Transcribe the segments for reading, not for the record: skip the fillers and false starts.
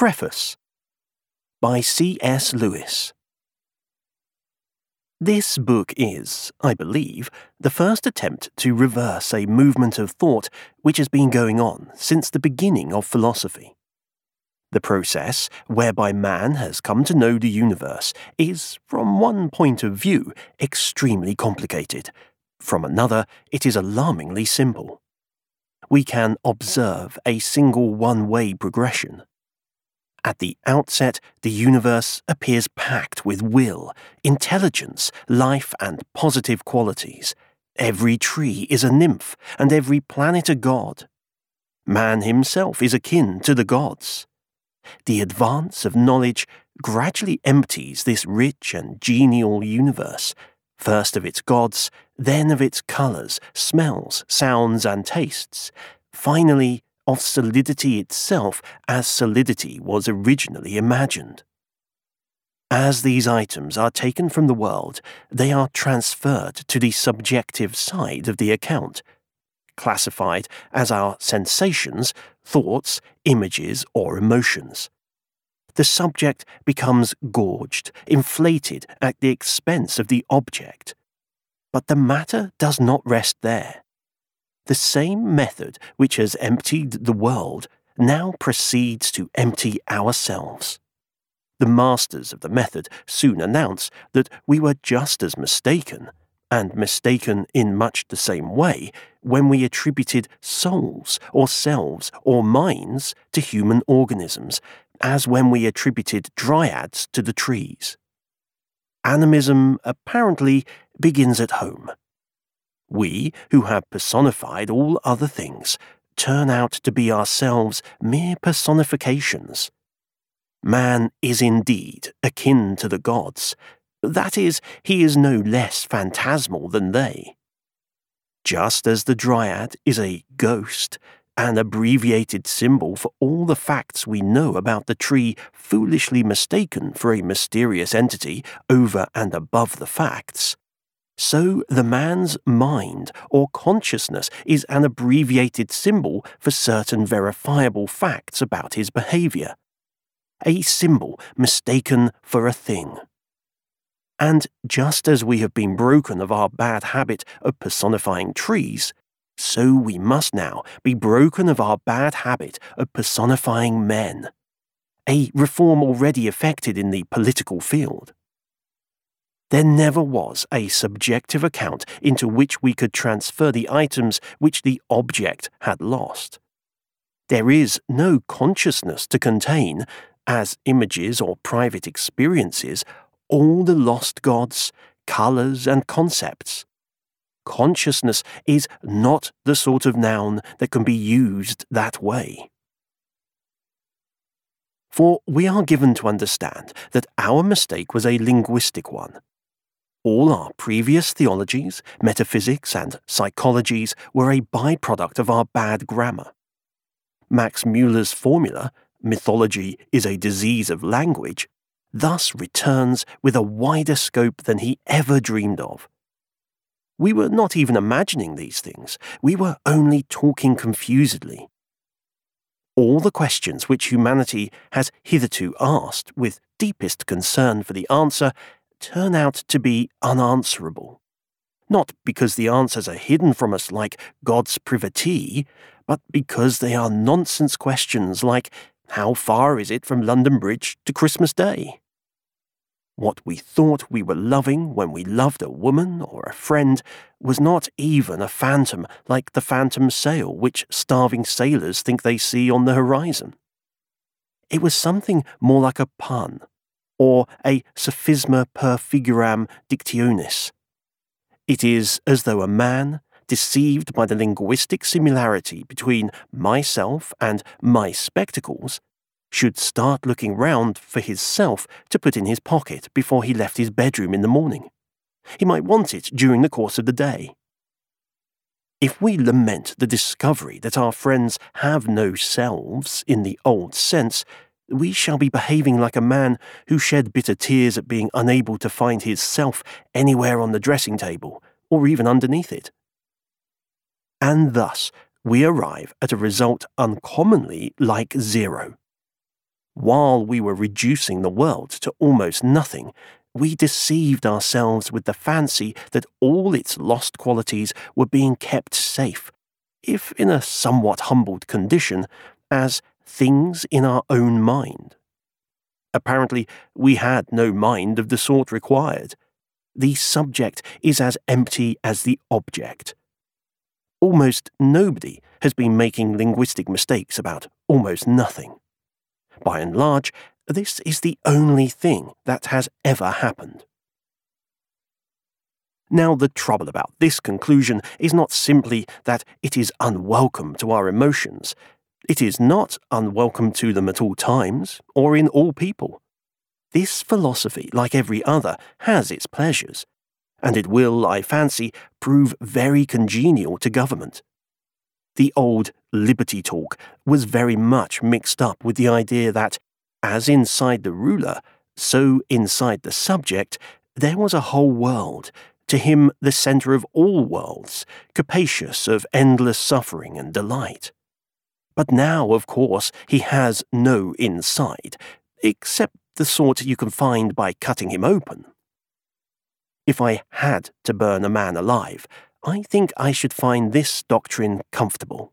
Preface by C. S. Lewis. This book is, I believe, the first attempt to reverse a movement of thought which has been going on since the beginning of philosophy. The process whereby man has come to know the universe is, from one point of view, extremely complicated. From another, it is alarmingly simple. We can observe a single one-way progression. At the outset, the universe appears packed with will, intelligence, life, and positive qualities. Every tree is a nymph, and every planet a god. Man himself is akin to the gods. The advance of knowledge gradually empties this rich and genial universe, first of its gods, then of its colours, smells, sounds, and tastes, finally of solidity itself as solidity was originally imagined. As these items are taken from the world, they are transferred to the subjective side of the account, classified as our sensations, thoughts, images, or emotions. The subject becomes gorged, inflated at the expense of the object. But the matter does not rest there. The same method which has emptied the world now proceeds to empty ourselves. The masters of the method soon announce that we were just as mistaken, and mistaken in much the same way, when we attributed souls or selves or minds to human organisms, as when we attributed dryads to the trees. Animism apparently begins at home. We, who have personified all other things, turn out to be ourselves mere personifications. Man is indeed akin to the gods. That is, he is no less phantasmal than they. Just as the dryad is a ghost, an abbreviated symbol for all the facts we know about the tree foolishly mistaken for a mysterious entity over and above the facts, so the man's mind or consciousness is an abbreviated symbol for certain verifiable facts about his behaviour, a symbol mistaken for a thing. And just as we have been broken of our bad habit of personifying trees, so we must now be broken of our bad habit of personifying men, a reform already effected in the political field. There never was a subjective account into which we could transfer the items which the object had lost. There is no consciousness to contain, as images or private experiences, all the lost gods, colours, and concepts. Consciousness is not the sort of noun that can be used that way. For we are given to understand that our mistake was a linguistic one. All our previous theologies, metaphysics, and psychologies were a byproduct of our bad grammar. Max Müller's formula, mythology is a disease of language, thus returns with a wider scope than he ever dreamed of. We were not even imagining these things, we were only talking confusedly. All the questions which humanity has hitherto asked with deepest concern for the answer turn out to be unanswerable, not because the answers are hidden from us like God's privity, but because they are nonsense questions like, how far is it from London Bridge to Christmas Day? What we thought we were loving when we loved a woman or a friend was not even a phantom like the phantom sail which starving sailors think they see on the horizon. It was something more like a pun, or a sophisma per figuram dictionis. It is as though a man, deceived by the linguistic similarity between myself and my spectacles, should start looking round for his self to put in his pocket before he left his bedroom in the morning. He might want it during the course of the day. If we lament the discovery that our friends have no selves in the old sense, we shall be behaving like a man who shed bitter tears at being unable to find his self anywhere on the dressing table, or even underneath it. And thus, we arrive at a result uncommonly like zero. while we were reducing the world to almost nothing, we deceived ourselves with the fancy that all its lost qualities were being kept safe, if in a somewhat humbled condition, as things in our own mind. Apparently, we had no mind of the sort required. The subject is as empty as the object. Almost nobody has been making linguistic mistakes about almost nothing. By and large, this is the only thing that has ever happened. Now, the trouble about this conclusion is not simply that it is unwelcome to our emotions. It is not unwelcome to them at all times, or in all people. This philosophy, like every other, has its pleasures, and it will, I fancy, prove very congenial to government. The old liberty talk was very much mixed up with the idea that, as inside the ruler, so inside the subject, there was a whole world, to him the centre of all worlds, capacious of endless suffering and delight. But now, of course, he has no inside, except the sort you can find by cutting him open. If I had to burn a man alive, I think I should find this doctrine comfortable.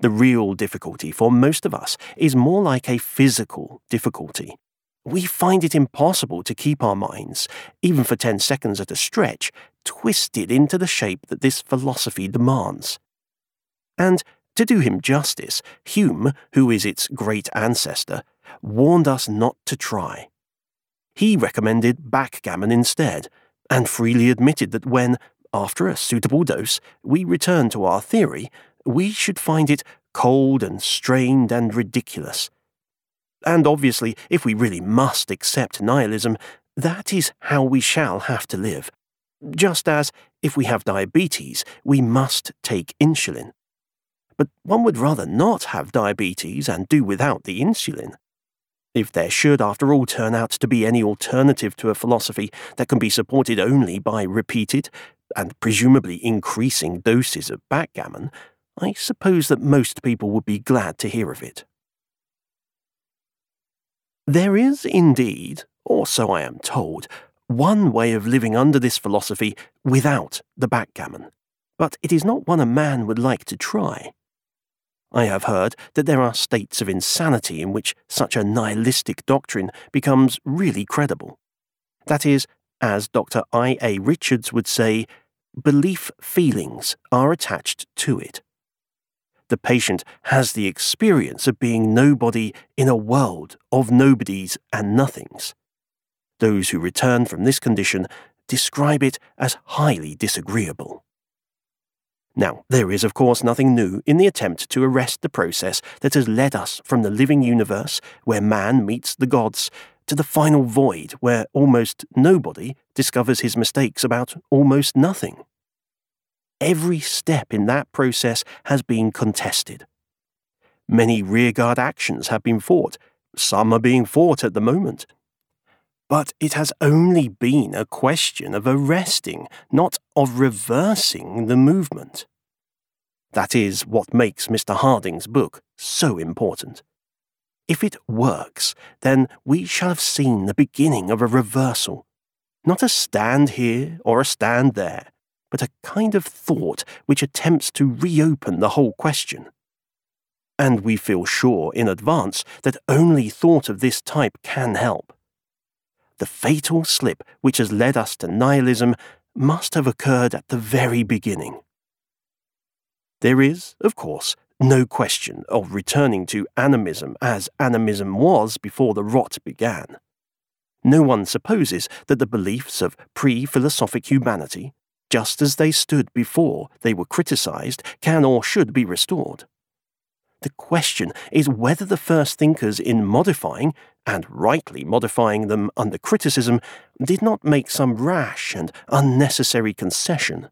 The real difficulty for most of us is more like a physical difficulty. We find it impossible to keep our minds, even for 10 seconds at a stretch, twisted into the shape that this philosophy demands. And to do him justice, Hume, who is its great ancestor, warned us not to try. He recommended backgammon instead, and freely admitted that when, after a suitable dose, we return to our theory, we should find it cold and strained and ridiculous. And obviously, if we really must accept nihilism, that is how we shall have to live. Just as, if we have diabetes, we must take insulin. But one would rather not have diabetes and do without the insulin. If there should, after all, turn out to be any alternative to a philosophy that can be supported only by repeated, and presumably increasing doses of backgammon, I suppose that most people would be glad to hear of it. There is indeed, or so I am told, one way of living under this philosophy without the backgammon, but it is not one a man would like to try. I have heard that there are states of insanity in which such a nihilistic doctrine becomes really credible. That is, as Dr. I. A. Richards would say, belief feelings are attached to it. The patient has the experience of being nobody in a world of nobodies and nothings. Those who return from this condition describe it as highly disagreeable. Now, there is of course nothing new in the attempt to arrest the process that has led us from the living universe, where man meets the gods, to the final void where almost nobody discovers his mistakes about almost nothing. Every step in that process has been contested. Many rearguard actions have been fought, some are being fought at the moment. But it has only been a question of arresting, not of reversing the movement. That is what makes Mr. Harding's book so important. If it works, then we shall have seen the beginning of a reversal, not a stand here or a stand there, but a kind of thought which attempts to reopen the whole question. And we feel sure in advance that only thought of this type can help. The fatal slip which has led us to nihilism must have occurred at the very beginning. There is, of course, no question of returning to animism as animism was before the rot began. No one supposes that the beliefs of pre-philosophic humanity, just as they stood before they were criticised, can or should be restored. The question is whether the first thinkers in modifying, and rightly modifying them under criticism, did not make some rash and unnecessary concession.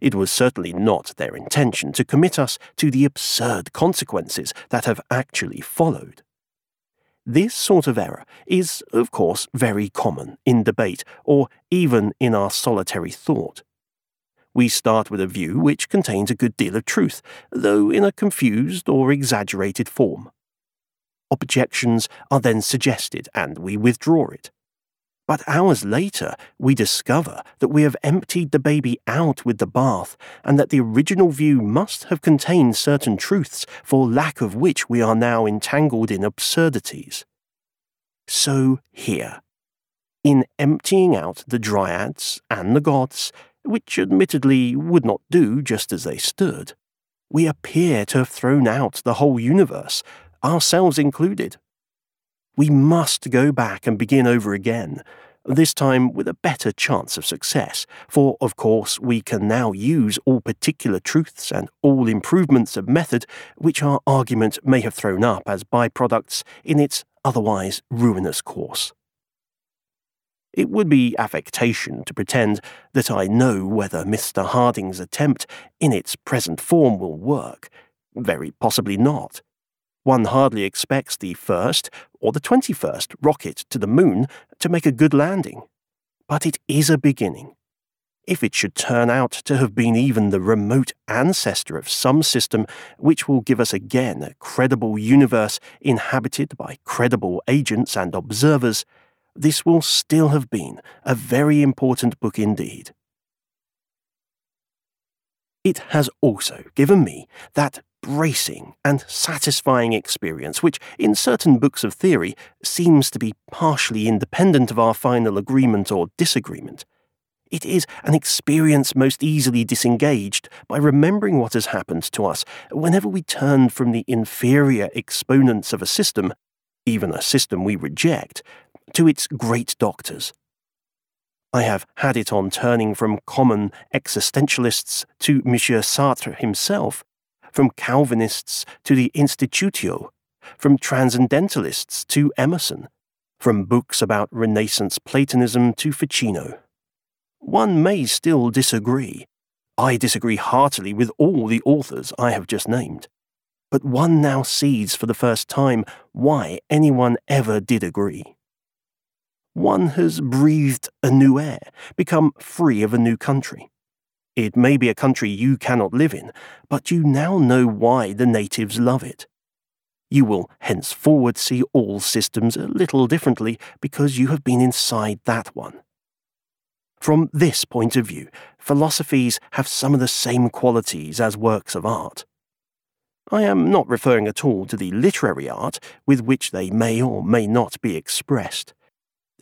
It was certainly not their intention to commit us to the absurd consequences that have actually followed. This sort of error is, of course, very common in debate, or even in our solitary thought. We start with a view which contains a good deal of truth, though in a confused or exaggerated form. objections are then suggested and we withdraw it. But hours later, we discover that we have emptied the baby out with the bath and that the original view must have contained certain truths for lack of which we are now entangled in absurdities. So here, in emptying out the dryads and the gods, which admittedly would not do just as they stood, we appear to have thrown out the whole universe, ourselves included. We must go back and begin over again, this time with a better chance of success, for, of course, we can now use all particular truths and all improvements of method which our argument may have thrown up as byproducts in its otherwise ruinous course. It would be affectation to pretend that I know whether Mr. Harding's attempt in its present form will work. Very possibly not. One hardly expects the first or the 21st rocket to the moon to make a good landing. But it is a beginning. If it should turn out to have been even the remote ancestor of some system which will give us again a credible universe inhabited by credible agents and observers, this will still have been a very important book indeed. It has also given me that bracing and satisfying experience which, in certain books of theory, seems to be partially independent of our final agreement or disagreement. It is an experience most easily disengaged by remembering what has happened to us whenever we turn from the inferior exponents of a system, even a system we reject, to its great doctors. I have had it on turning from common existentialists to Monsieur Sartre himself, from Calvinists to the Institutio, from Transcendentalists to Emerson, from books about Renaissance Platonism to Ficino. One may still disagree. I disagree heartily with all the authors I have just named. But one now sees for the first time why anyone ever did agree. One has breathed a new air, become free of a new country. It may be a country you cannot live in, but you now know why the natives love it. You will henceforward see all systems a little differently because you have been inside that one. From this point of view, philosophies have some of the same qualities as works of art. I am not referring at all to the literary art with which they may or may not be expressed.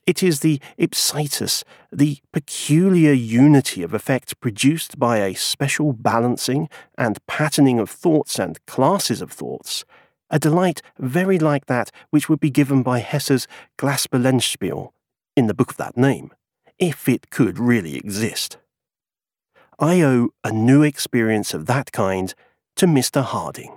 It is the ipsitas, the peculiar unity of effect produced by a special balancing and patterning of thoughts and classes of thoughts, a delight very like that which would be given by Hesse's Glasperlenspiel, in the book of that name, if it could really exist. I owe a new experience of that kind to Mr. Harding.